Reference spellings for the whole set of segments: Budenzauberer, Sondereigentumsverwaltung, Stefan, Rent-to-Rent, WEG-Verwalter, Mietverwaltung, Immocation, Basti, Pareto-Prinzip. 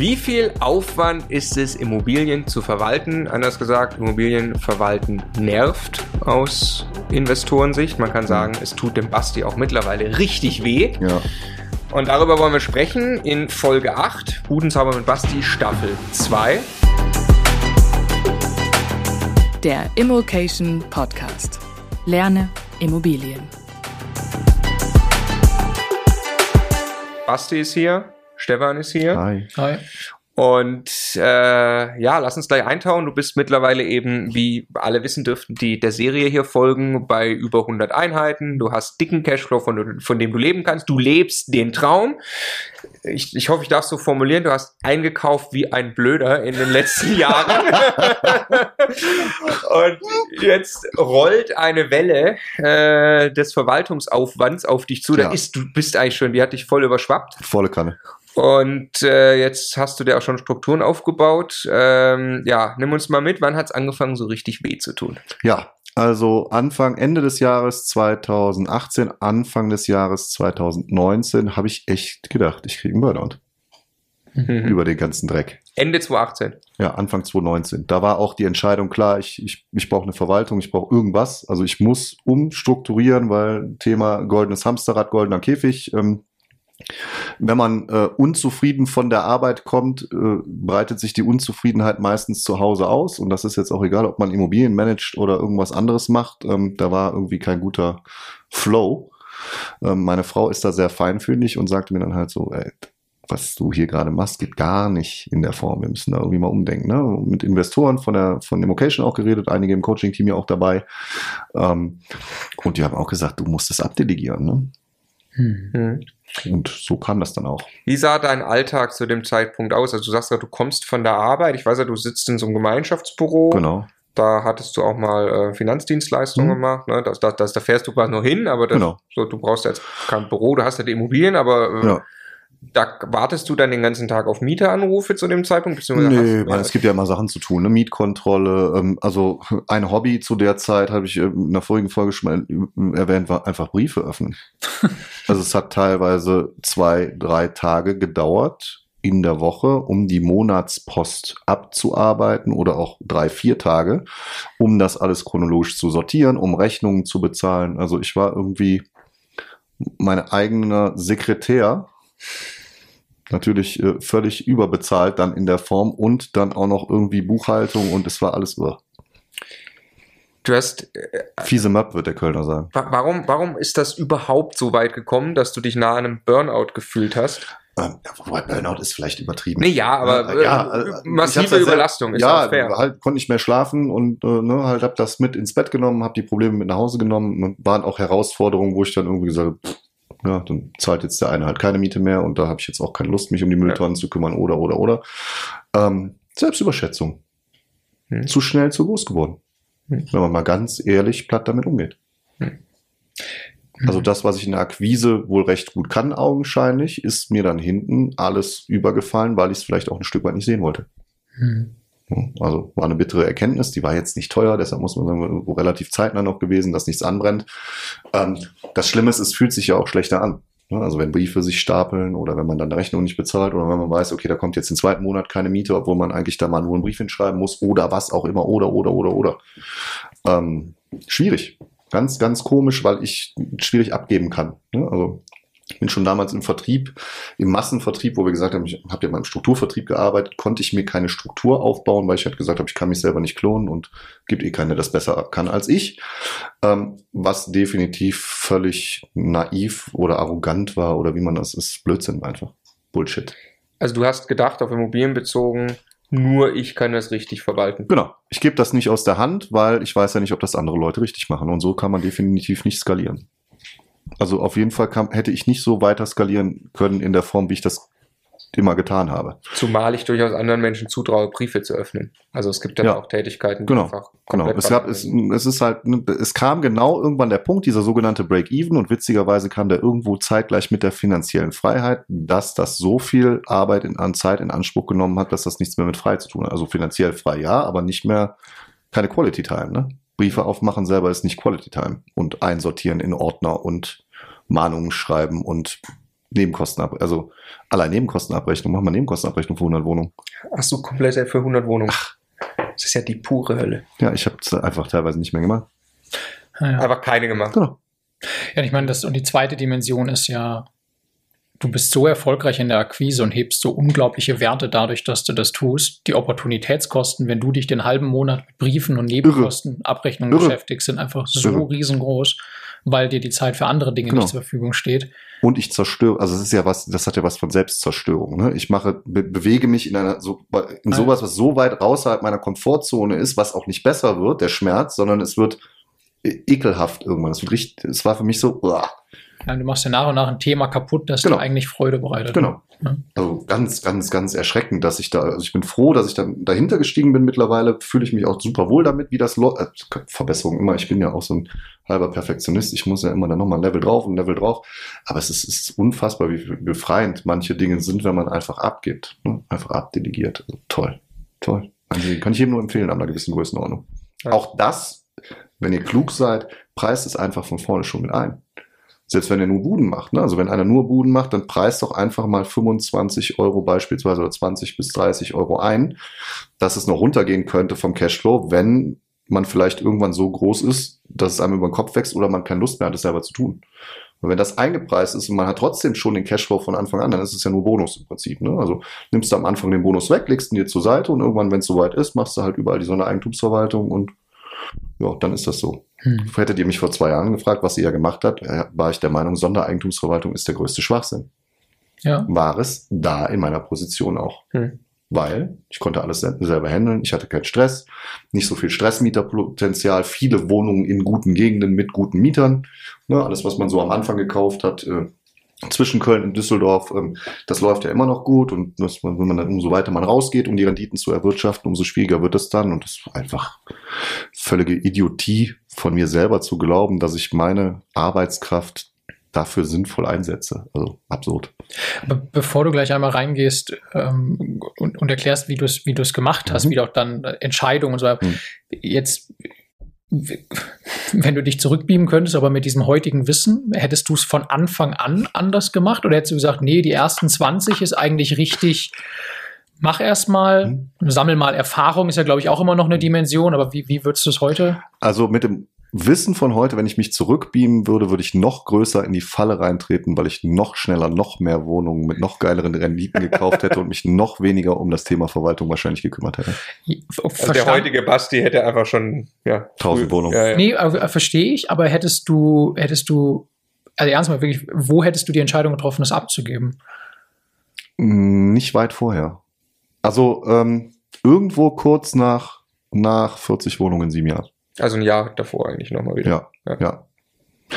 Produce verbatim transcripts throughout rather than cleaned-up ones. Wie viel Aufwand ist es, Immobilien zu verwalten? Anders gesagt, Immobilien verwalten nervt aus Investorensicht. Man kann sagen, es tut dem Basti auch mittlerweile richtig weh. Ja. Und darüber wollen wir sprechen in Folge acht, Budenzauberer mit Basti, Staffel zwei. Der Immocation Podcast. Lerne Immobilien. Basti ist hier, Stefan ist hier. Hi. Hi. Und äh, ja, lass uns gleich eintauchen. Du bist mittlerweile eben, wie alle wissen dürften, die der Serie hier folgen, bei über hundert Einheiten. Du hast dicken Cashflow, von, von dem du leben kannst. Du lebst den Traum. Ich, ich hoffe, ich darf es so formulieren. Du hast eingekauft wie ein Blöder in den letzten Jahren. Und jetzt rollt eine Welle äh, des Verwaltungsaufwands auf dich zu. Ja. Da ist, du bist eigentlich schon, die hat dich voll überschwappt. Volle Kanne. Und äh, jetzt hast du dir auch schon Strukturen aufgebaut. Ähm, ja, nimm uns mal mit, wann hat es angefangen, so richtig weh zu tun? Ja, also Anfang, Ende des Jahres zweitausendachtzehn, Anfang des Jahres zweitausendneunzehn habe ich echt gedacht, ich kriege einen Burnout. Mhm. Über den ganzen Dreck. Ende zweitausendachtzehn? Ja, Anfang zweitausendneunzehn. Da war auch die Entscheidung klar, ich, ich, ich brauche eine Verwaltung, ich brauche irgendwas. Also ich muss umstrukturieren, weil Thema goldenes Hamsterrad, goldener Käfig, ähm, wenn man äh, unzufrieden von der Arbeit kommt, äh, breitet sich die Unzufriedenheit meistens zu Hause aus. Und das ist jetzt auch egal, ob man Immobilien managt oder irgendwas anderes macht. Ähm, da war irgendwie kein guter Flow. Ähm, meine Frau ist da sehr feinfühlig und sagte mir dann halt so, ey, was du hier gerade machst, geht gar nicht in der Form. Wir müssen da irgendwie mal umdenken. Ne? Mit Investoren von der von Immocation auch geredet, einige im Coaching-Team ja auch dabei. Ähm, und die haben auch gesagt, du musst es abdelegieren. Ne? Mhm. Und so kam das dann auch. Wie sah dein Alltag zu dem Zeitpunkt aus? Also du sagst ja, du kommst von der Arbeit. Ich weiß ja, du sitzt in so einem Gemeinschaftsbüro. Genau. Da hattest du auch mal äh, Finanzdienstleistungen mhm. gemacht. Ne? Das, das, das, da fährst du gerade nur hin, aber das, genau. so, du brauchst jetzt kein Büro. Du hast ja die Immobilien, aber äh, ja. da wartest du dann den ganzen Tag auf Mieteranrufe zu dem Zeitpunkt? Nee, man, es gibt ja immer Sachen zu tun, ne? Mietkontrolle, ähm, also ein Hobby zu der Zeit, habe ich in der vorigen Folge schon mal erwähnt, war einfach Briefe öffnen. Also es hat teilweise zwei, drei Tage gedauert in der Woche, um die Monatspost abzuarbeiten oder auch drei, vier Tage, um das alles chronologisch zu sortieren, um Rechnungen zu bezahlen. Also ich war irgendwie mein eigener Sekretär, natürlich äh, völlig überbezahlt dann in der Form und dann auch noch irgendwie Buchhaltung und es war alles irre. Du hast... Äh, Fiese Möpp, wird der Kölner sagen. Wa- warum, warum ist das überhaupt so weit gekommen, dass du dich nahe einem Burnout gefühlt hast? Ähm, ja, wobei Burnout ist vielleicht übertrieben. Nee, ja, aber äh, ja, äh, massive ja Überlastung sehr, ist ja, auch fair. Ja, halt, konnte nicht mehr schlafen und äh, ne, halt habe das mit ins Bett genommen, habe die Probleme mit nach Hause genommen. Waren auch Herausforderungen, wo ich dann irgendwie gesagt habe, ja, dann zahlt jetzt der eine halt keine Miete mehr und da habe ich jetzt auch keine Lust, mich um die Mülltonnen ja. zu kümmern oder, oder, oder. Ähm, Selbstüberschätzung. Hm. Zu schnell, zu groß geworden. Hm. Wenn man mal ganz ehrlich platt damit umgeht. Hm. Also das, was ich in der Akquise wohl recht gut kann, augenscheinlich, ist mir dann hinten alles übergefallen, weil ich es vielleicht auch ein Stück weit nicht sehen wollte. Hm. Also war eine bittere Erkenntnis, die war jetzt nicht teuer, deshalb muss man sagen, relativ zeitnah noch gewesen, dass nichts anbrennt. Ähm, das Schlimme ist, es fühlt sich ja auch schlechter an. Also wenn Briefe sich stapeln oder wenn man dann eine Rechnung nicht bezahlt oder wenn man weiß, okay, da kommt jetzt den zweiten Monat keine Miete, obwohl man eigentlich da mal nur einen Brief hinschreiben muss oder was auch immer oder, oder, oder, oder. Ähm, schwierig. Ganz, ganz komisch, weil ich schwierig abgeben kann. Also ich bin schon damals im Vertrieb, im Massenvertrieb, wo wir gesagt haben, ich habe ja mal im Strukturvertrieb gearbeitet, konnte ich mir keine Struktur aufbauen, weil ich halt gesagt habe, ich kann mich selber nicht klonen und gibt eh keiner, der das besser kann als ich. Ähm, was definitiv völlig naiv oder arrogant war oder wie man das ist, Blödsinn einfach. Bullshit. Also du hast gedacht, auf Immobilien bezogen, nur ich kann das richtig verwalten. Genau. Ich gebe das nicht aus der Hand, weil ich weiß ja nicht, ob das andere Leute richtig machen und so kann man definitiv nicht skalieren. Also auf jeden Fall kam, hätte ich nicht so weiter skalieren können in der Form, wie ich das immer getan habe. Zumal ich durchaus anderen Menschen zutraue, Briefe zu öffnen. Also es gibt dann ja auch Tätigkeiten, die genau, einfach komplett... Genau, es, gab, es, es, ist halt, es kam genau irgendwann der Punkt, dieser sogenannte Break-Even und witzigerweise kam der irgendwo zeitgleich mit der finanziellen Freiheit, dass das so viel Arbeit in, an Zeit in Anspruch genommen hat, dass das nichts mehr mit frei zu tun hat. Also finanziell frei, ja, aber nicht mehr, keine Quality Time, ne? Briefe aufmachen selber ist nicht Quality Time und einsortieren in Ordner und Mahnungen schreiben und Nebenkostenabrechnung, also allein Nebenkostenabrechnung, machen wir Nebenkostenabrechnung für hundert Wohnungen. Ach so, komplett für hundert Wohnungen. Ach. Das ist ja die pure Hölle. Ja, ich habe es einfach teilweise nicht mehr gemacht. Ja, ja. Einfach keine gemacht. Genau. Ja, ich meine, das, und die zweite Dimension ist ja, du bist so erfolgreich in der Akquise und hebst so unglaubliche Werte dadurch, dass du das tust. Die Opportunitätskosten, wenn du dich den halben Monat mit Briefen und Nebenkostenabrechnungen beschäftigst, sind einfach so Irre. riesengroß, weil dir die Zeit für andere Dinge genau. nicht zur Verfügung steht. Und ich zerstöre, also es ist ja was, das hat ja was von Selbstzerstörung. Ne? Ich mache, be- bewege mich in einer so, in sowas, was so weit außerhalb meiner Komfortzone ist, was auch nicht besser wird, der Schmerz, sondern es wird ekelhaft irgendwann. Es wird richtig, es war für mich so, uah. Ja, du machst ja nach und nach ein Thema kaputt, das genau. dir eigentlich Freude bereitet. Genau. Ne? Also ganz, ganz, ganz erschreckend, dass ich da, also ich bin froh, dass ich dann dahinter gestiegen bin mittlerweile, fühle ich mich auch super wohl damit, wie das läuft. Äh, Verbesserung immer, ich bin ja auch so ein halber Perfektionist, ich muss ja immer dann nochmal ein Level drauf und ein Level drauf, aber es ist, es ist unfassbar, wie befreiend manche Dinge sind, wenn man einfach abgibt, ne? Einfach abdelegiert. Also toll, toll. Also, kann ich jedem nur empfehlen, ab einer gewissen Größenordnung. Ja. Auch das, wenn ihr klug seid, preist es einfach von vorne schon mit ein. Selbst wenn er nur Buden macht, ne? Also wenn einer nur Buden macht, dann preist doch einfach mal fünfundzwanzig Euro beispielsweise oder zwanzig bis dreißig Euro ein, dass es noch runtergehen könnte vom Cashflow, wenn man vielleicht irgendwann so groß ist, dass es einem über den Kopf wächst oder man keine Lust mehr hat, es selber zu tun. Und wenn das eingepreist ist und man hat trotzdem schon den Cashflow von Anfang an, dann ist es ja nur Bonus im Prinzip. Ne? Also nimmst du am Anfang den Bonus weg, legst ihn dir zur Seite und irgendwann, wenn es soweit ist, machst du halt überall die Sondereigentumsverwaltung und ja, dann ist das so. Hm. Hättet ihr mich vor zwei Jahren gefragt, was sie ja gemacht hat, war ich der Meinung, Sondereigentumsverwaltung ist der größte Schwachsinn. Ja. War es da in meiner Position auch. Hm. Weil ich konnte alles selber handeln, ich hatte keinen Stress, nicht so viel Stressmieterpotenzial, viele Wohnungen in guten Gegenden mit guten Mietern. Ne, alles, was man so am Anfang gekauft hat, äh, zwischen Köln und Düsseldorf, ähm, das läuft ja immer noch gut. Und das, wenn man dann umso weiter man rausgeht, um die Renditen zu erwirtschaften, umso schwieriger wird es dann. Und das ist einfach völlige Idiotie von mir selber zu glauben, dass ich meine Arbeitskraft dafür sinnvoll einsetze. Also absurd. Be- bevor du gleich einmal reingehst ähm, und, und erklärst, wie du es wie du es gemacht hast, mhm. wie du auch dann Entscheidungen und so weiter, mhm. jetzt, wenn du dich zurückbeamen könntest, aber mit diesem heutigen Wissen, hättest du es von Anfang an anders gemacht oder hättest du gesagt, nee, die ersten zwanzig ist eigentlich richtig, mach erstmal, mhm. sammel mal Erfahrung, ist ja glaube ich auch immer noch eine Dimension, aber wie, wie würdest du es heute? Also mit dem Wissen von heute, wenn ich mich zurückbeamen würde, würde ich noch größer in die Falle reintreten, weil ich noch schneller noch mehr Wohnungen mit noch geileren Renditen gekauft hätte und mich noch weniger um das Thema Verwaltung wahrscheinlich gekümmert hätte. Also der heutige Basti hätte einfach schon ja, tausend Wohnungen. Ja, ja. Nee, verstehe ich, aber hättest du, hättest du, also ernsthaft wirklich, wo hättest du die Entscheidung getroffen, das abzugeben? Nicht weit vorher. Also ähm, irgendwo kurz nach, nach vierzig Wohnungen in sieben Jahren. Also ein Jahr davor eigentlich nochmal wieder. Ja, ja. ja.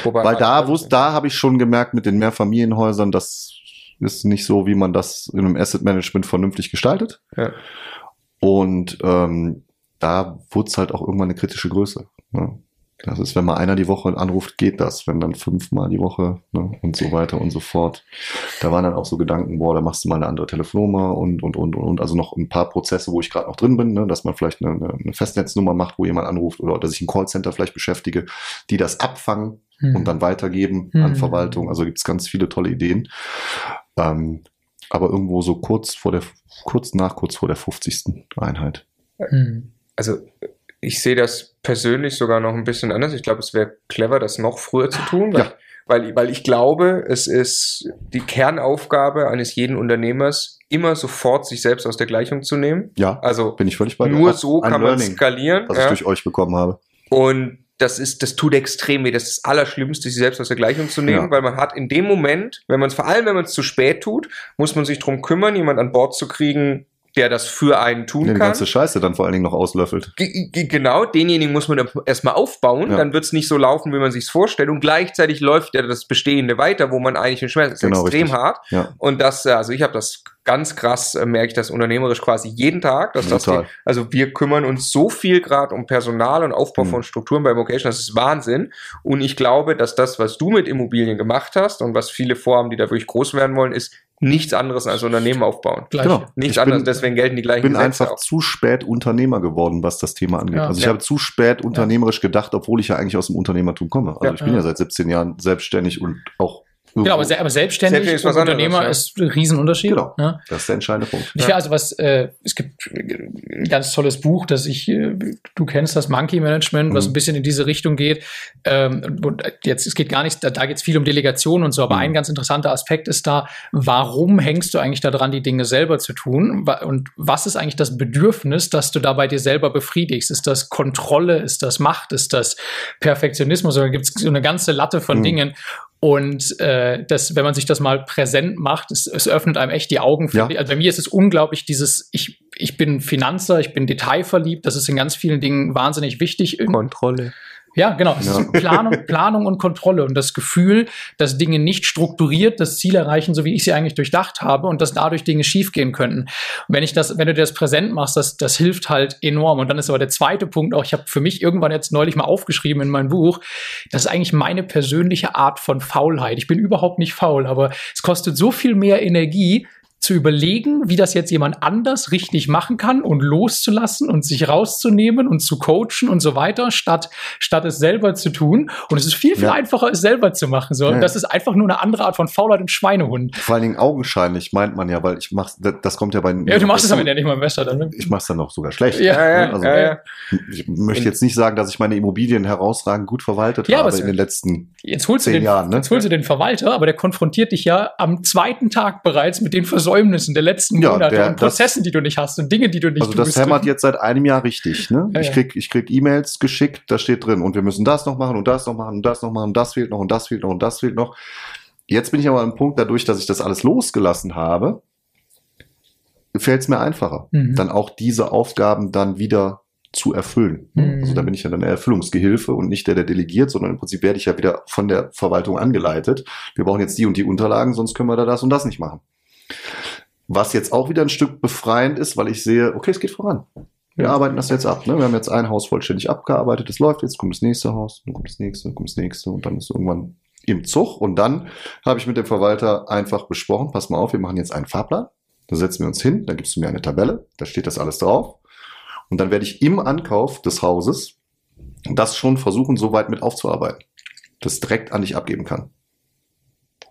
Wobei Weil da, wusste, da habe ich schon gemerkt mit den Mehrfamilienhäusern, das ist nicht so, wie man das in einem Asset Management vernünftig gestaltet. Ja. Und ähm, da wurde es halt auch irgendwann eine kritische Größe. Ne? Das ist, wenn mal einer die Woche anruft, geht das. Wenn dann fünfmal die Woche ne? und so weiter und so fort. Da waren dann auch so Gedanken, boah, da machst du mal eine andere Telefonnummer und, und, und, und, und. Also noch ein paar Prozesse, wo ich gerade noch drin bin, ne? dass man vielleicht eine, eine Festnetznummer macht, wo jemand anruft oder dass ich ein Callcenter vielleicht beschäftige, die das abfangen hm. und dann weitergeben hm. an Verwaltung. Also gibt's ganz viele tolle Ideen. Ähm, aber irgendwo so kurz vor der, kurz nach, kurz vor der fünfzigsten Einheit. Hm. Also, ich sehe das persönlich sogar noch ein bisschen anders. Ich glaube, es wäre clever, das noch früher zu tun, weil, ja. weil, weil ich glaube, es ist die Kernaufgabe eines jeden Unternehmers, immer sofort sich selbst aus der Gleichung zu nehmen. Ja, also bin ich völlig bei dir. Nur so kann man skalieren. Was ja. ich durch euch bekommen habe. Und das ist, das tut extrem weh. Das ist das Allerschlimmste, sich selbst aus der Gleichung zu nehmen, ja. weil man hat in dem Moment, wenn man es, vor allem wenn man es zu spät tut, muss man sich darum kümmern, jemanden an Bord zu kriegen, der das für einen tun kann. Die ganze Scheiße dann vor allen Dingen noch auslöffelt. G- g- genau, denjenigen muss man erstmal aufbauen, ja. dann wird es nicht so laufen, wie man sich es vorstellt und gleichzeitig läuft ja das Bestehende weiter, wo man eigentlich einen Schmerz ist. Genau, extrem richtig. Hart. Ja. Und das, also ich habe das ganz krass, merke ich das unternehmerisch quasi jeden Tag. Dass das die, also wir kümmern uns so viel gerade um Personal und Aufbau mhm. von Strukturen bei Immocation, das ist Wahnsinn. Und ich glaube, dass das, was du mit Immobilien gemacht hast und was viele vorhaben, die da wirklich groß werden wollen, ist nichts anderes als Unternehmen aufbauen. Gleich. Genau. Nichts ich anderes, bin, deswegen gelten die gleichen Gesetze. Ich bin Gesetze einfach auch. zu spät Unternehmer geworden, was das Thema angeht. Ja. Also ich ja. habe zu spät unternehmerisch ja. gedacht, obwohl ich ja eigentlich aus dem Unternehmertum komme. Also ja. ich bin ja. ja seit siebzehn Jahren selbstständig und auch Genau, aber, aber selbstständig, selbstständig und Unternehmer ist ein Riesenunterschied. Genau, ja. Das ist der entscheidende Punkt. Ich ja. also was, äh, es gibt ein ganz tolles Buch, das ich, äh, du kennst das, Monkey Management, mhm. was ein bisschen in diese Richtung geht. Ähm, und jetzt, es geht gar nicht, da, da geht es viel um Delegation und so, aber mhm. ein ganz interessanter Aspekt ist da, warum hängst du eigentlich daran, die Dinge selber zu tun? Und was ist eigentlich das Bedürfnis, das du da bei dir selber befriedigst? Ist das Kontrolle? Ist das Macht? Ist das Perfektionismus? Oder gibt es so eine ganze Latte von mhm. Dingen? Und äh, das, wenn man sich das mal präsent macht, es, es öffnet einem echt die Augen. Für ja. die, also bei mir ist es unglaublich, dieses, ich, ich bin Finanzer, ich bin detailverliebt, das ist in ganz vielen Dingen wahnsinnig wichtig. Kontrolle. Ja, genau. Es ja. ist Planung, Planung und Kontrolle und das Gefühl, dass Dinge nicht strukturiert das Ziel erreichen, so wie ich sie eigentlich durchdacht habe und dass dadurch Dinge schiefgehen könnten. Und wenn ich das, wenn du dir das präsent machst, das, das hilft halt enorm. Und dann ist aber der zweite Punkt auch, ich habe für mich irgendwann jetzt neulich mal aufgeschrieben in meinem Buch, das ist eigentlich meine persönliche Art von Faulheit. Ich bin überhaupt nicht faul, aber es kostet so viel mehr Energie, zu überlegen, wie das jetzt jemand anders richtig machen kann und loszulassen und sich rauszunehmen und zu coachen und so weiter, statt, statt es selber zu tun. Und es ist viel, viel ja. einfacher, es selber zu machen. So. Ja. Das ist einfach nur eine andere Art von Faulheit und Schweinehund. Vor allen Dingen augenscheinlich, meint man ja, weil ich mach's, das kommt ja bei... Ja, du machst es aber ja nicht mal besser. Dann, ne? Ich mach's dann auch sogar schlecht. Ja, ja, also, ja, ja. Ich möchte jetzt nicht sagen, dass ich meine Immobilien herausragend gut verwaltet ja, habe in den letzten jetzt holst zehn du den, Jahren. Ne? Jetzt holst du den Verwalter, aber der konfrontiert dich ja am zweiten Tag bereits mit den Versorgungen der letzten ja, Monate der, und Prozessen, das, die du nicht hast und Dinge, die du nicht also tust. Also das hämmert jetzt seit einem Jahr richtig. Ne? Ja, ich krieg, ich krieg E-Mails geschickt, da steht drin und wir müssen das noch machen und das noch machen und das noch machen und das fehlt noch und das fehlt noch und das fehlt noch. Jetzt bin ich aber am Punkt, dadurch, dass ich das alles losgelassen habe, fällt es mir einfacher, mhm. dann auch diese Aufgaben dann wieder zu erfüllen. Mhm. Also da bin ich ja dann der Erfüllungsgehilfe und nicht der, der delegiert, sondern im Prinzip werde ich ja wieder von der Verwaltung angeleitet. Wir brauchen jetzt die und die Unterlagen, sonst können wir da das und das nicht machen. Was jetzt auch wieder ein Stück befreiend ist, weil ich sehe, okay, es geht voran. Wir ja. arbeiten das jetzt ab. Ne? Wir haben jetzt ein Haus vollständig abgearbeitet, das läuft jetzt, kommt das nächste Haus, dann kommt das nächste, dann kommt das nächste und dann ist irgendwann im Zug. Und dann habe ich mit dem Verwalter einfach besprochen, pass mal auf, wir machen jetzt einen Fahrplan, da setzen wir uns hin, da gibst du mir eine Tabelle, da steht das alles drauf. Und dann werde ich im Ankauf des Hauses das schon versuchen, so weit mit aufzuarbeiten, dass direkt an dich abgeben kann.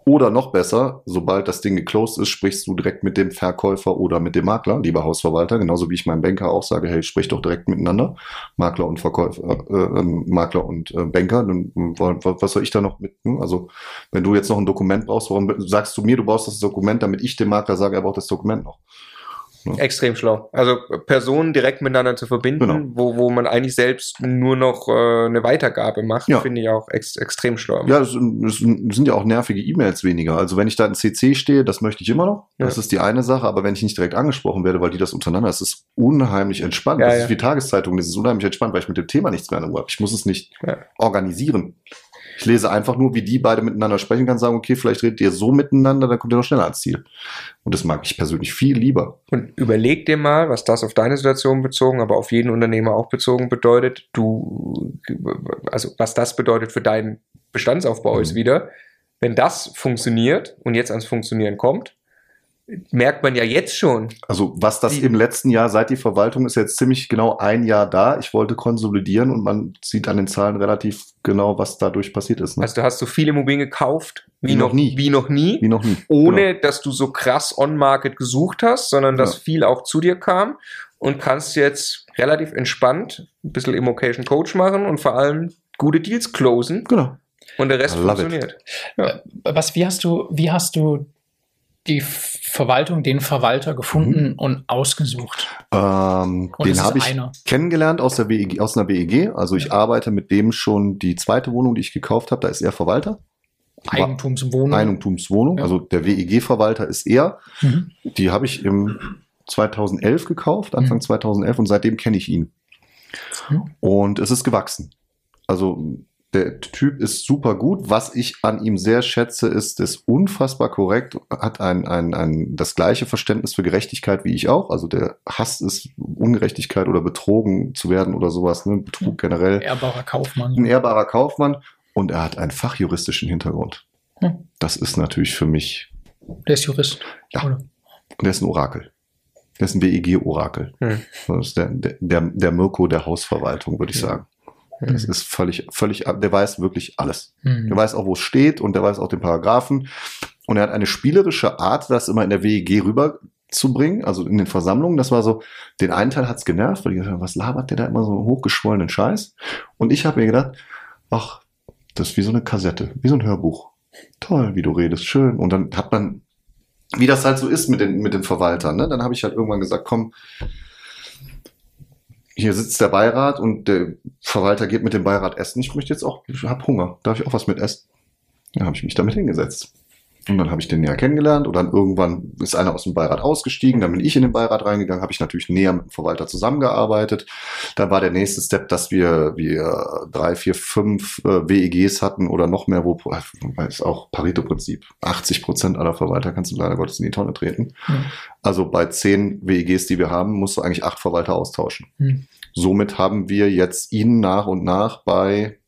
Oder noch besser, sobald das Ding geclosed ist, sprichst du direkt mit dem Verkäufer oder mit dem Makler, lieber Hausverwalter, genauso wie ich meinem Banker auch sage, hey, sprich doch direkt miteinander, Makler und Verkäufer, äh, äh, Makler und äh, Banker, dann, was soll ich da noch mit, also wenn du jetzt noch ein Dokument brauchst, warum sagst du mir, du brauchst das Dokument, damit ich dem Makler sage, er braucht das Dokument noch. Ja. Extrem schlau. Also Personen direkt miteinander zu verbinden, genau. wo, wo man eigentlich selbst nur noch äh, eine Weitergabe macht, ja. finde ich auch ex extrem schlau. Ja, es, es sind ja auch nervige E-Mails weniger. Also wenn ich da in C C stehe, das möchte ich immer noch. Ja. Das ist die eine Sache. Aber wenn ich nicht direkt angesprochen werde, weil die das untereinander, das ist unheimlich entspannt. Ja, das ja. ist wie Tageszeitungen, das ist unheimlich entspannt, weil ich mit dem Thema nichts mehr in der Uhr habe. Ich muss es nicht ja. organisieren. Ich lese einfach nur, wie die beide miteinander sprechen kann, sagen, okay, vielleicht redet ihr so miteinander, dann kommt ihr noch schneller ans Ziel. Und das mag ich persönlich viel lieber. Und überleg dir mal, was das auf deine Situation bezogen, aber auf jeden Unternehmer auch bezogen bedeutet, du, also was das bedeutet für deinen Bestandsaufbau mhm. ist wieder, wenn das funktioniert und jetzt ans Funktionieren kommt, merkt man ja jetzt schon. Also was das die, im letzten Jahr, seit die Verwaltung ist jetzt ziemlich genau ein Jahr da. Ich wollte konsolidieren und man sieht an den Zahlen relativ genau, was dadurch passiert ist. Ne? Also du hast so viele Immobilien gekauft, wie, wie noch nie. Wie noch nie. Wie noch nie. Ohne, genau. dass du so krass on-market gesucht hast, sondern dass ja. viel auch zu dir kam und kannst jetzt relativ entspannt ein bisschen Immocation Coach machen und vor allem gute Deals closen. Genau. Und der Rest funktioniert. Ja. Was, wie hast du, wie hast du die Verwaltung, den Verwalter gefunden mhm. und ausgesucht? Ähm, und den habe ich einer. kennengelernt aus, der W E G, aus einer W E G. Also ich ja. arbeite mit dem schon die zweite Wohnung, die ich gekauft habe. Da ist er Verwalter. Eigentumswohnung. Eigentumswohnung. Ja. Also der W E G-Verwalter ist er. Mhm. Die habe ich im zweitausendelf gekauft, Anfang mhm. zweitausendelf. Und seitdem kenne ich ihn. Mhm. Und es ist gewachsen. Also der Typ ist super gut. Was ich an ihm sehr schätze, ist, ist unfassbar korrekt, hat ein, ein, ein, das gleiche Verständnis für Gerechtigkeit wie ich auch. Also der Hass ist Ungerechtigkeit oder betrogen zu werden oder sowas. Ne? Betrug generell. Ein ehrbarer Kaufmann. Ein ehrbarer Kaufmann. Und er hat einen fachjuristischen Hintergrund. Hm. Das ist natürlich für mich... Der ist Jurist. Ja. Oder? Und der ist ein Orakel. Der ist ein W E G-Orakel. Hm. Das ist der, der, der Mirko der Hausverwaltung, würde ich hm. sagen. Mhm. Das ist völlig, völlig, der weiß wirklich alles. Mhm. Der weiß auch, wo es steht, und der weiß auch den Paragraphen. Und er hat eine spielerische Art, das immer in der W E G rüberzubringen, also in den Versammlungen. Das war so, den einen Teil hat's genervt, weil ich gesagt habe, was labert der da immer so hochgeschwollenen Scheiß? Und ich habe mir gedacht, ach, das ist wie so eine Kassette, wie so ein Hörbuch. Toll, wie du redest, schön. Und dann hat man, wie das halt so ist mit den, mit den Verwaltern, ne? Dann habe ich halt irgendwann gesagt, komm, hier sitzt der Beirat und der Verwalter geht mit dem Beirat essen. Ich möchte jetzt auch, ich habe Hunger, darf ich auch was mit essen? Dann habe ich mich damit hingesetzt. Und dann habe ich den näher kennengelernt, und dann irgendwann ist einer aus dem Beirat ausgestiegen, dann bin ich in den Beirat reingegangen, habe ich natürlich näher mit dem Verwalter zusammengearbeitet. Dann war der nächste Step, dass wir wir drei, vier, fünf äh, W E Gs hatten oder noch mehr, wo ist auch Pareto-Prinzip. achtzig Prozent aller Verwalter kannst du leider Gottes in die Tonne treten. Mhm. Also bei zehn W E Gs, die wir haben, musst du eigentlich acht Verwalter austauschen. Mhm. Somit haben wir jetzt ihn nach und nach bei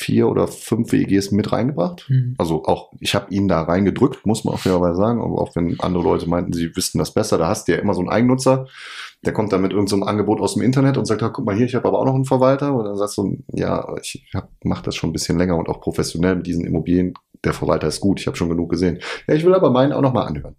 vier oder fünf W E Gs mit reingebracht. Mhm. Also auch, ich habe ihn da reingedrückt, muss man auch fairerweise sagen, aber auch wenn andere Leute meinten, sie wüssten das besser, da hast du ja immer so einen Eigennutzer, der kommt dann mit irgendeinem so Angebot aus dem Internet und sagt, guck mal hier, ich habe aber auch noch einen Verwalter, und dann sagst du, ja, ich mache das schon ein bisschen länger und auch professionell mit diesen Immobilien, der Verwalter ist gut, ich habe schon genug gesehen. Ja, ich will aber meinen auch nochmal anhören.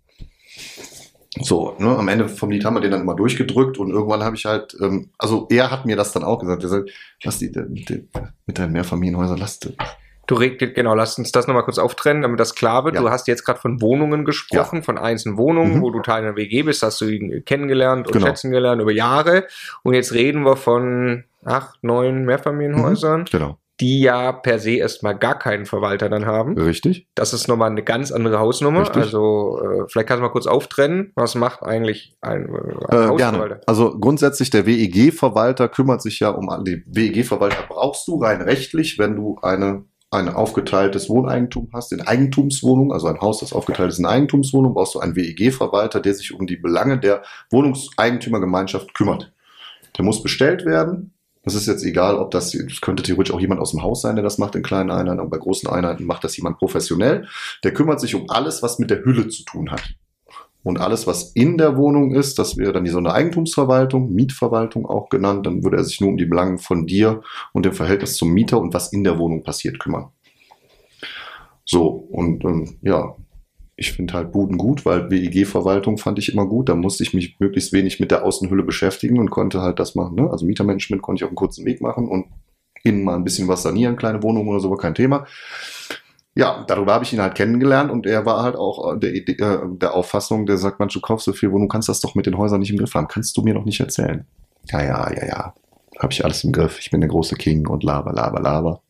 So, ne, am Ende vom Lied haben wir den dann immer durchgedrückt, und irgendwann habe ich halt, ähm, also er hat mir das dann auch gesagt, er sagt, lass die, die, die mit deinen Mehrfamilienhäusern, lass die. Du regelt, genau, lass uns das nochmal kurz auftrennen, damit das klar wird. Ja. Du hast jetzt gerade von Wohnungen gesprochen, ja. von einzelnen Wohnungen, mhm. wo du Teil einer W G bist, hast du ihn kennengelernt und genau. schätzen gelernt über Jahre. Und jetzt reden wir von acht, neun Mehrfamilienhäusern. Mhm. Genau. Die ja per se erstmal gar keinen Verwalter dann haben. Richtig. Das ist nochmal eine ganz andere Hausnummer. Richtig. Also äh, vielleicht kannst du mal kurz auftrennen. Was macht eigentlich ein, ein äh, Hausverwalter? Also grundsätzlich der W E G-Verwalter kümmert sich ja um, die W E G-Verwalter brauchst du rein rechtlich, wenn du eine, ein aufgeteiltes Wohneigentum hast, in Eigentumswohnung, also ein Haus, das aufgeteilt ist in Eigentumswohnung, brauchst du einen W E G-Verwalter, der sich um die Belange der Wohnungseigentümergemeinschaft kümmert. Der muss bestellt werden. Das ist jetzt egal, ob das, das könnte theoretisch auch jemand aus dem Haus sein, der das macht in kleinen Einheiten, und bei großen Einheiten macht das jemand professionell. Der kümmert sich um alles, was mit der Hülle zu tun hat. Und alles, was in der Wohnung ist, das wäre dann die Sondereigentumsverwaltung, Mietverwaltung auch genannt, dann würde er sich nur um die Belange von dir und dem Verhältnis zum Mieter und was in der Wohnung passiert kümmern. So, und ähm, ja, ich finde halt Buden gut, weil W E G-Verwaltung fand ich immer gut. Da musste ich mich möglichst wenig mit der Außenhülle beschäftigen und konnte halt das machen. Ne? Also Mietermanagement konnte ich auf einem kurzen Weg machen und innen mal ein bisschen was sanieren, kleine Wohnungen oder so, war kein Thema. Ja, darüber habe ich ihn halt kennengelernt, und er war halt auch der, äh, der Auffassung, der sagt, Mensch, du kaufst so viel Wohnung, du kannst das doch mit den Häusern nicht im Griff haben. Kannst du mir noch nicht erzählen. Ja, ja, ja, ja. Habe ich alles im Griff. Ich bin der große King und laber, laber, laber.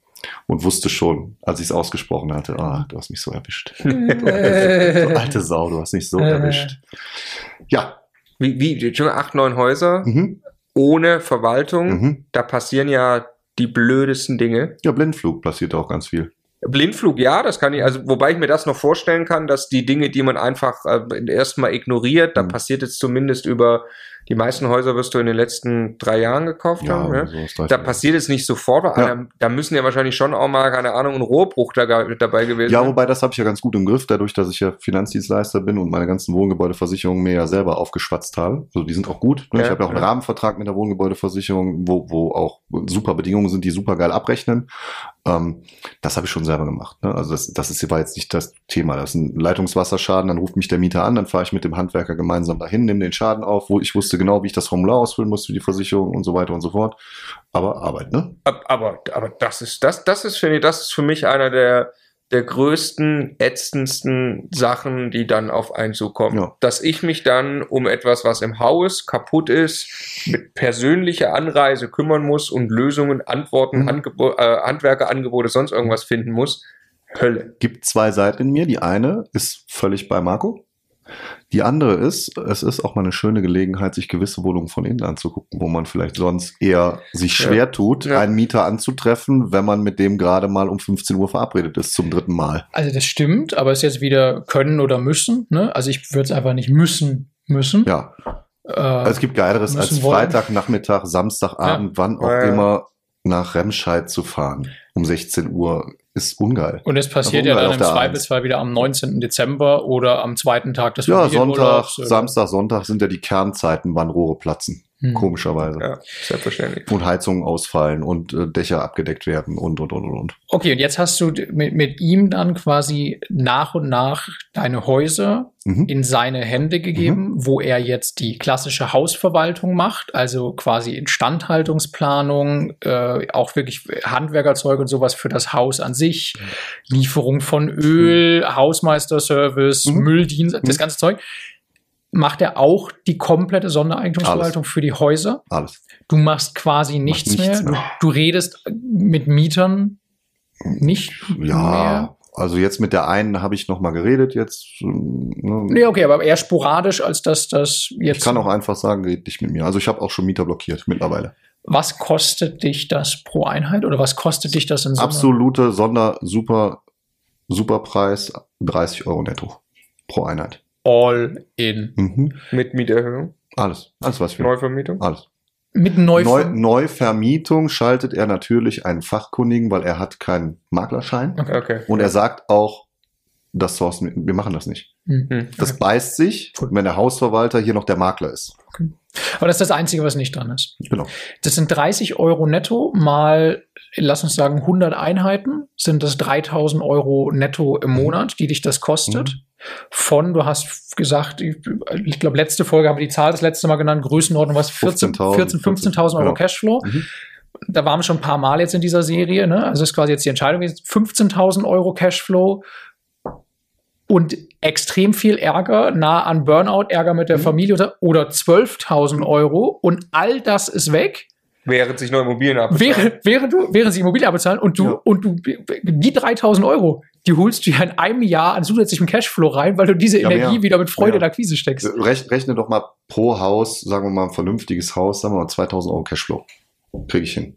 Und wusste schon, als ich es ausgesprochen hatte, ah, du hast mich so erwischt. Du alte Sau, du hast mich so erwischt. Ja. Wie, wie schon acht, neun Häuser mhm. ohne Verwaltung, mhm. da passieren ja die blödesten Dinge. Ja, Blindflug passiert auch ganz viel. Blindflug, ja, das kann ich, also wobei ich mir das noch vorstellen kann, dass die Dinge, die man einfach äh, erstmal ignoriert, da mhm. passiert jetzt zumindest über die meisten Häuser, wirst du in den letzten drei Jahren gekauft ja, haben, ne? So da passiert es nicht sofort, ja. da, da müssen ja wahrscheinlich schon auch mal, keine Ahnung, ein Rohrbruch da, dabei gewesen sein. Ja, wobei das habe ich ja ganz gut im Griff, dadurch, dass ich ja Finanzdienstleister bin und meine ganzen Wohngebäudeversicherungen mir ja selber aufgeschwatzt habe, also die sind auch gut, ne? Ja, ich habe ja auch einen ja. Rahmenvertrag mit der Wohngebäudeversicherung, wo, wo auch super Bedingungen sind, die super geil abrechnen. Ähm, das habe ich schon selber gemacht. Ne? Also das, das ist, war jetzt nicht das Thema. Das ist ein Leitungswasserschaden, dann ruft mich der Mieter an, dann fahre ich mit dem Handwerker gemeinsam dahin, nehme den Schaden auf, wo ich wusste genau, wie ich das Formular ausfüllen muss für die Versicherung und so weiter und so fort. Aber Arbeit, ne? Aber, aber das ist, das, das ist, finde ich, das ist für mich einer der, der größten, ätzendsten Sachen, die dann auf einen zukommen. Ja. Dass ich mich dann um etwas, was im Haus kaputt ist, mit persönlicher Anreise kümmern muss und Lösungen, Antworten, mhm. Angebo- äh, Handwerkerangebote, sonst irgendwas finden muss. Hölle. Gibt zwei Seiten in mir. Die eine ist völlig bei Marco. Die andere ist, es ist auch mal eine schöne Gelegenheit, sich gewisse Wohnungen von innen anzugucken, wo man vielleicht sonst eher sich schwer ja. tut, ja. einen Mieter anzutreffen, wenn man mit dem gerade mal um fünfzehn Uhr verabredet ist zum dritten Mal. Also das stimmt, aber es ist jetzt wieder können oder müssen. Ne? Also ich würde es einfach nicht müssen, müssen. Ja, äh, es gibt Geileres als Freitagnachmittag, Samstagabend, ja. wann auch äh. immer, nach Remscheid zu fahren um sechzehn Uhr. Ist ungeil. Und es passiert ja dann im Zweifelsfall wieder am neunzehnten Dezember oder am zweiten Tag des Familienurlaubs. Ja, Sonntag, Samstag, Sonntag sind ja die Kernzeiten, wann Rohre platzen. Hm. Komischerweise. Ja, selbstverständlich. Und Heizungen ausfallen und äh, Dächer abgedeckt werden und, und, und, und. Okay, und jetzt hast du mit, mit ihm dann quasi nach und nach deine Häuser mhm. in seine Hände gegeben, mhm. wo er jetzt die klassische Hausverwaltung macht, also quasi Instandhaltungsplanung, äh, auch wirklich Handwerkerzeug und sowas für das Haus an sich, mhm. Lieferung von Öl, mhm. Hausmeisterservice, mhm. Mülldienst, mhm. das ganze Zeug. Macht er auch die komplette Sondereigentumsverwaltung für die Häuser? Alles. Du machst quasi nichts, Mach nichts mehr. mehr. Du, du redest mit Mietern nicht ja, mehr. Also jetzt mit der einen habe ich noch mal geredet. Jetzt, ne. Nee, okay, aber eher sporadisch, als dass das jetzt... Ich kann auch einfach sagen, redet nicht mit mir. Also ich habe auch schon Mieter blockiert mittlerweile. Was kostet dich das pro Einheit? Oder was kostet dich das in Summe? Absolute Sonder-Super-Superpreis, dreißig Euro netto pro Einheit. All in. Mhm. Mit Mieterhöhung? Alles. Alles, was wir. Neuvermietung? Alles. Mit Neuver- Neu- Neuvermietung schaltet er natürlich einen Fachkundigen, weil er hat keinen Maklerschein. Okay. okay. Und er sagt auch, das sourcen, wir machen das nicht. Mhm. Das okay. beißt sich, wenn der Hausverwalter hier noch der Makler ist. Okay. Aber das ist das Einzige, was nicht dran ist. Genau. Das sind dreißig Euro netto mal, lass uns sagen, hundert Einheiten, sind das dreitausend Euro netto im Monat, die dich das kostet. Mhm. Von, du hast gesagt, ich glaube, letzte Folge haben wir die Zahl das letzte Mal genannt, Größenordnung was vierzehn, fünfzehntausend Euro Cashflow. Mhm. Da waren wir schon ein paar Mal jetzt in dieser Serie, ne? Also ist quasi jetzt die Entscheidung, fünfzehntausend Euro Cashflow und extrem viel Ärger, nah an Burnout, Ärger mit der mhm. Familie oder zwölftausend Euro und all das ist weg. Während sich nur Immobilien abbezahlen. Während, während, du, während sie Immobilien abbezahlen und du, ja. und du, die dreitausend Euro, die holst du ja in einem Jahr an zusätzlichem Cashflow rein, weil du diese ja, Energie ja. wieder mit Freude ja. in Akquise steckst. Rech, rechne doch mal pro Haus, sagen wir mal ein vernünftiges Haus, sagen wir mal zweitausend Euro Cashflow. Kriege ich hin.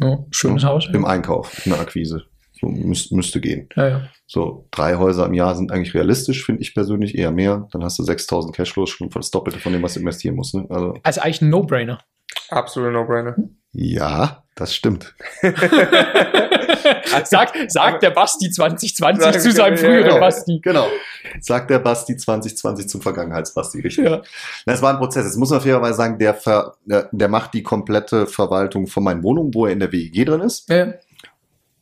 Ja, schönes ja, Haus. Im ja. Einkauf, in der Akquise. So, müß, müsste gehen. Ja, ja. So, drei Häuser im Jahr sind eigentlich realistisch, finde ich persönlich, eher mehr. Dann hast du sechstausend Cashflow, schon das Doppelte von dem, was du investieren musst. Ne? Also, also eigentlich ein No-Brainer. Absolute No-Brainer. Ja, das stimmt. Sagt sag der Basti zwanzig zwanzig sag, zu seinem früheren genau, Basti. Genau. Sagt der Basti zwanzig zwanzig zum Vergangenheits-Basti, richtig. Ja. Das war ein Prozess. Jetzt muss man fairerweise sagen, der, ver, der, der macht die komplette Verwaltung von meinen Wohnungen, wo er in der W E G drin ist. Ja.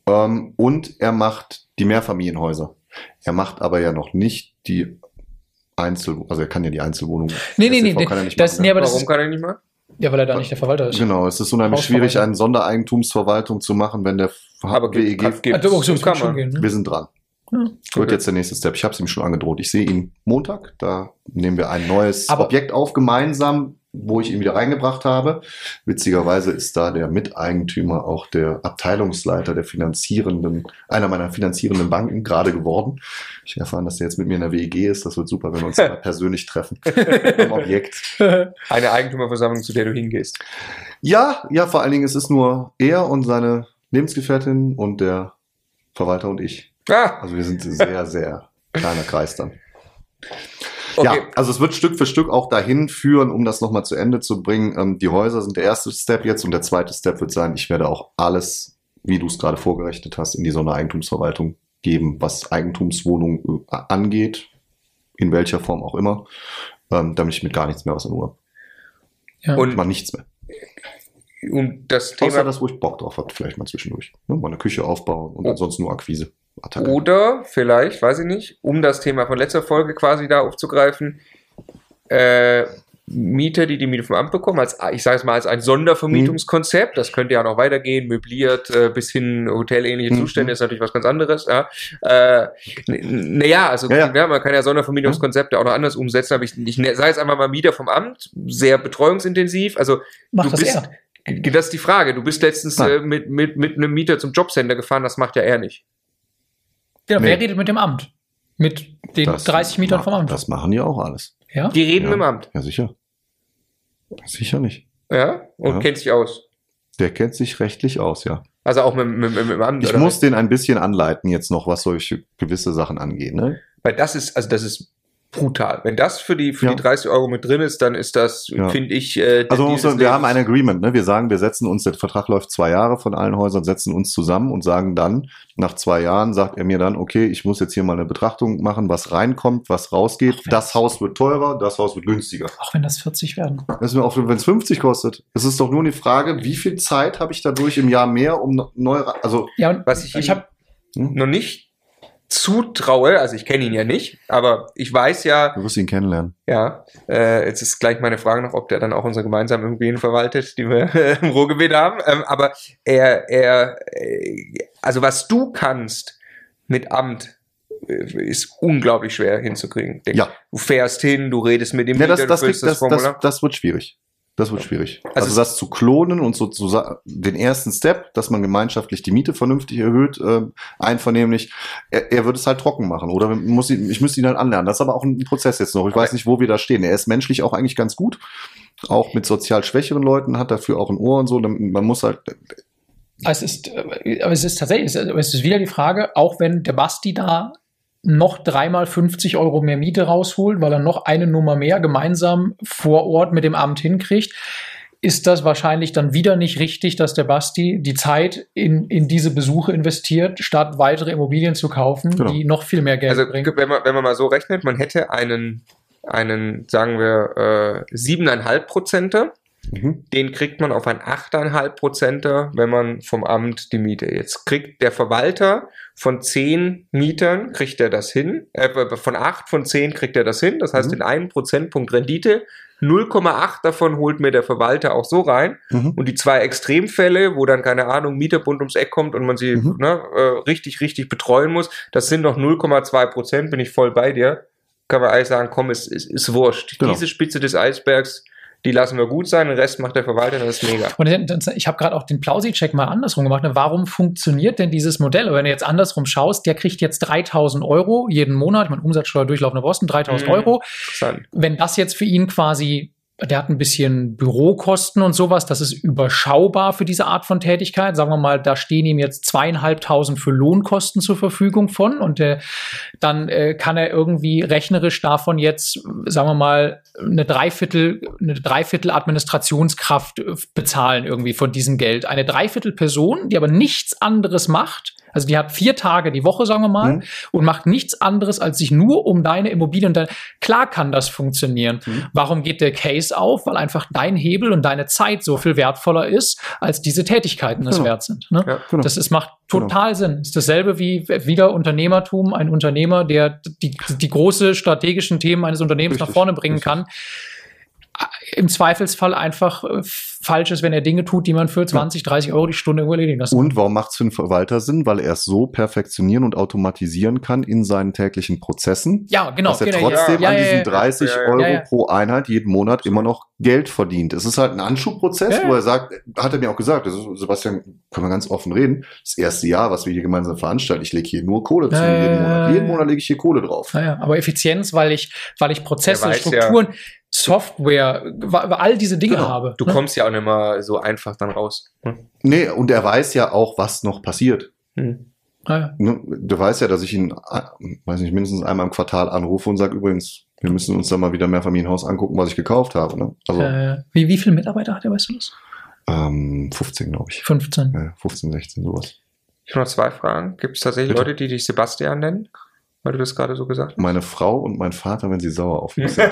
Ähm, und er macht die Mehrfamilienhäuser. Er macht aber ja noch nicht die Einzel... Also er kann ja die Einzelwohnungen... Nee, nee, nee. Kann nee, nicht das, nee aber Warum das kann er nicht machen? Ja, weil er da nicht der Verwalter ist. Genau, es ist unheimlich schwierig, eine Sondereigentumsverwaltung zu machen, wenn der W E G gibt. Wir sind dran. Ja. Wird jetzt der nächste Step. Ich habe es ihm schon angedroht. Ich sehe ihn Montag. Da nehmen wir ein neues Aber Objekt auf gemeinsam, wo ich ihn wieder reingebracht habe. Witzigerweise ist da der Miteigentümer auch der Abteilungsleiter der finanzierenden, einer meiner finanzierenden Banken gerade geworden. Ich erfahre, dass der jetzt mit mir in der W E G ist. Das wird super, wenn wir uns mal persönlich treffen. Im Objekt. Eine Eigentümerversammlung, zu der du hingehst. Ja, ja, vor allen Dingen ist es nur er und seine Lebensgefährtin und der Verwalter und ich. Ah. Also wir sind sehr, sehr kleiner Kreis dann. Okay. Ja, also es wird Stück für Stück auch dahin führen, um das nochmal zu Ende zu bringen. Ähm, die Häuser sind der erste Step jetzt und der zweite Step wird sein, ich werde auch alles, wie du es gerade vorgerechnet hast, in die Sondereigentumsverwaltung geben, was Eigentumswohnungen äh, angeht, in welcher Form auch immer, ähm, damit ich mit gar nichts mehr was in Ruhe habe. Ja. Und mal nichts mehr. Und das Thema... Außer das, wo ich Bock drauf habe, vielleicht mal zwischendurch. Ne? Mal eine Küche aufbauen und oh. ansonsten nur Akquise. Attacke. Oder vielleicht, weiß ich nicht, um das Thema von letzter Folge quasi da aufzugreifen, äh, Mieter, die die Miete vom Amt bekommen, als, ich sage es mal als ein Sondervermietungskonzept, das könnte ja noch weitergehen, möbliert äh, bis hin hotelähnliche Zustände, mhm. ist natürlich was ganz anderes. Naja, äh, n- n- also ja, ja. Ja, man kann ja Sondervermietungskonzepte mhm. auch noch anders umsetzen, aber ich, ich sage jetzt einfach mal Mieter vom Amt, sehr betreuungsintensiv, also Mach du das bist... Er. Das ist die Frage, du bist letztens äh, mit, mit, mit einem Mieter zum Jobcenter gefahren, das macht ja er nicht. Genau, nee. Wer redet mit dem Amt? Mit den das dreißig Mietern ma- vom Amt? Das machen die auch alles. Ja? Die reden ja. im Amt? Ja, sicher. Sicher nicht. Ja? Und ja. kennt sich aus? Der kennt sich rechtlich aus, ja. Also auch mit dem Amt? Ich oder muss was? Den ein bisschen anleiten jetzt noch, was solche gewisse Sachen angeht. Ne? Weil das ist, also das ist brutal. Wenn das für die für ja. die dreißig Euro mit drin ist, dann ist das, ja. finde ich... Äh, also wir Lebens. haben ein Agreement, ne? Wir sagen, wir setzen uns, der Vertrag läuft zwei Jahre von allen Häusern, setzen uns zusammen und sagen dann, nach zwei Jahren sagt er mir dann, okay, ich muss jetzt hier mal eine Betrachtung machen, was reinkommt, was rausgeht. Ach, das Haus wird teurer, das Haus wird günstiger. Auch wenn das vierzig werden. Auch wenn es fünfzig kostet. Es ist doch nur die Frage, wie viel Zeit habe ich dadurch im Jahr mehr, um neu... Also, ja, und was ich, ich habe hm? noch nicht... zutraue, also ich kenne ihn ja nicht, aber ich weiß ja... Du wirst ihn kennenlernen. Ja, äh, jetzt ist gleich meine Frage noch, ob der dann auch unsere gemeinsamen Immobilien verwaltet, die wir äh, im Ruhrgebiet haben, ähm, aber er, er, äh, also was du kannst mit Amt, ist unglaublich schwer hinzukriegen. Ja. Du fährst hin, du redest mit dem ja, Mieter, das, das, das, das, das, das wird schwierig. Das wird schwierig. Also, also das zu klonen und so zu den ersten Step, dass man gemeinschaftlich die Miete vernünftig erhöht, äh, einvernehmlich, er, er wird es halt trocken machen. Oder muss ich, ich müsste ihn dann anlernen. Das ist aber auch ein Prozess jetzt noch. Ich weiß nicht, wo wir da stehen. Er ist menschlich auch eigentlich ganz gut. Auch mit sozial schwächeren Leuten, hat dafür auch ein Ohr und so. Man muss halt... Es ist, aber es ist tatsächlich, es ist wieder die Frage, auch wenn der Basti da noch dreimal fünfzig Euro mehr Miete rausholt, weil er noch eine Nummer mehr gemeinsam vor Ort mit dem Amt hinkriegt, ist das wahrscheinlich dann wieder nicht richtig, dass der Basti die Zeit in, in diese Besuche investiert, statt weitere Immobilien zu kaufen, genau. die noch viel mehr Geld also, bringen. Wenn man, wenn man mal so rechnet, man hätte einen, einen sagen wir, äh, sieben Komma fünf Prozenter, mhm. den kriegt man auf ein acht Komma fünf Prozenter, wenn man vom Amt die Miete. Jetzt kriegt der Verwalter von zehn Mietern kriegt er das hin, äh, von acht von zehn kriegt er das hin, das heißt mhm. in einem Prozentpunkt Rendite, null Komma acht davon holt mir der Verwalter auch so rein mhm. und die zwei Extremfälle, wo dann, keine Ahnung, Mieterbund ums Eck kommt und man sie mhm. ne, äh, richtig, richtig betreuen muss, das sind noch null Komma zwei Prozent, bin ich voll bei dir, kann man eigentlich sagen, komm, es ist, ist, ist wurscht. Genau. Diese Spitze des Eisbergs, die lassen wir gut sein, den Rest macht der Verwalter, das ist mega. Und ich habe gerade auch den Plausi-Check mal andersrum gemacht. Ne? Warum funktioniert denn dieses Modell? Und wenn du jetzt andersrum schaust, der kriegt jetzt dreitausend Euro jeden Monat, ich meine Umsatzsteuer durchlaufende Posten, dreitausend Euro. Wenn das jetzt für ihn quasi, der hat ein bisschen Bürokosten und sowas, das ist überschaubar für diese Art von Tätigkeit. Sagen wir mal, da stehen ihm jetzt zweieinhalbtausend für Lohnkosten zur Verfügung von und äh, dann äh, kann er irgendwie rechnerisch davon jetzt, sagen wir mal, eine Dreiviertel, eine Dreiviertel Administrationskraft bezahlen irgendwie von diesem Geld. Eine Dreiviertel Person, die aber nichts anderes macht, also die hat vier Tage die Woche, sagen wir mal, mhm. und macht nichts anderes, als sich nur um deine Immobilie und deine... Klar kann das funktionieren. Mhm. Warum geht der Case auf? Weil einfach dein Hebel und deine Zeit so viel wertvoller ist, als diese Tätigkeiten genau. es wert sind. Ne? Ja, genau. Das ist, macht total genau. Sinn. Ist dasselbe wie wieder Unternehmertum. Ein Unternehmer, der die, die großen strategischen Themen eines Unternehmens richtig, nach vorne bringen richtig. kann. Im Zweifelsfall einfach falsch ist, wenn er Dinge tut, die man für zwanzig, dreißig Euro die Stunde erledigen lassen kann. Und warum macht es für einen Verwalter Sinn? Weil er es so perfektionieren und automatisieren kann in seinen täglichen Prozessen, ja, genau, dass er genau, trotzdem ja, an ja, diesen dreißig ja, ja, Euro ja, ja. pro Einheit jeden Monat immer noch Geld verdient. Es ist halt ein Anschubprozess, ja, ja. wo er sagt, hat er mir auch gesagt, das ist, Sebastian, können wir ganz offen reden, das erste Jahr, was wir hier gemeinsam veranstalten, ich lege hier nur Kohle zu, ja, jeden Monat. Jeden Monat lege ich hier Kohle drauf. Ja, ja. Aber Effizienz, weil ich, weil ich Prozesse, weiß, Strukturen... Ja. Software, all diese Dinge genau. habe. Du ne? kommst ja auch nicht mal so einfach dann raus. Hm? Nee, und er weiß ja auch, was noch passiert. Hm. Ah, ja. Du weißt ja, dass ich ihn, weiß nicht, mindestens einmal im Quartal anrufe und sage, übrigens, wir müssen uns da mal wieder mehr Familienhaus angucken, was ich gekauft habe. Ne? Also, äh, wie, wie viele Mitarbeiter hat er, weißt du das? Ähm, fünfzehn, glaube ich. fünfzehn. Ja, fünfzehn, sechzehn, sowas. Ich habe noch zwei Fragen. Gibt es tatsächlich Bitte? Leute, die dich Sebastian nennen? Weil du das gerade so gesagt hast. Meine Frau und mein Vater, wenn sie sauer auf mich sind.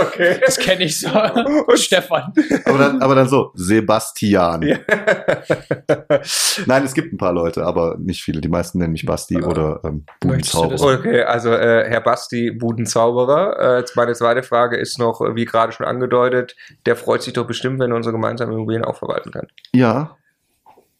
Okay. Das kenne ich so. Und Stefan. Aber dann, aber dann so, Sebastian. Ja. Nein, es gibt ein paar Leute, aber nicht viele. Die meisten nennen mich Basti äh, oder ähm, Budenzauberer. Okay, also äh, Herr Basti, Budenzauberer. Äh, jetzt meine zweite Frage ist noch, wie gerade schon angedeutet, der freut sich doch bestimmt, wenn er unsere gemeinsamen Immobilien auch verwalten kann. Ja.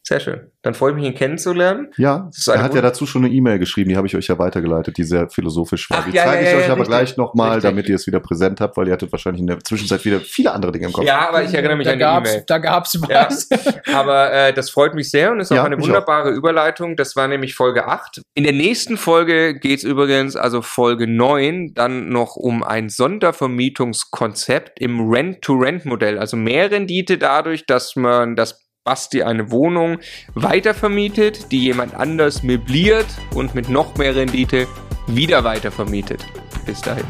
Sehr schön. Dann freue ich mich, ihn kennenzulernen. Ja, er hat ja dazu schon eine E-Mail geschrieben, die habe ich euch ja weitergeleitet, die sehr philosophisch war. Ach, die ja, zeige ja, ich ja, euch ja, aber richtig. gleich nochmal, damit ihr es wieder präsent habt, weil ihr hattet wahrscheinlich in der Zwischenzeit wieder viele andere Dinge im Kopf. Ja, aber ich erinnere mich da an die E-Mail. Da gab es was. Ja, aber äh, das freut mich sehr und ist auch ja, eine wunderbare auch. Überleitung. Das war nämlich Folge acht. In der nächsten Folge geht es übrigens, also Folge neun, dann noch um ein Sondervermietungskonzept im Rent-to-Rent-Modell. Also mehr Rendite dadurch, dass man das Basti eine Wohnung weitervermietet, die jemand anders möbliert und mit noch mehr Rendite wieder weitervermietet. Bis dahin.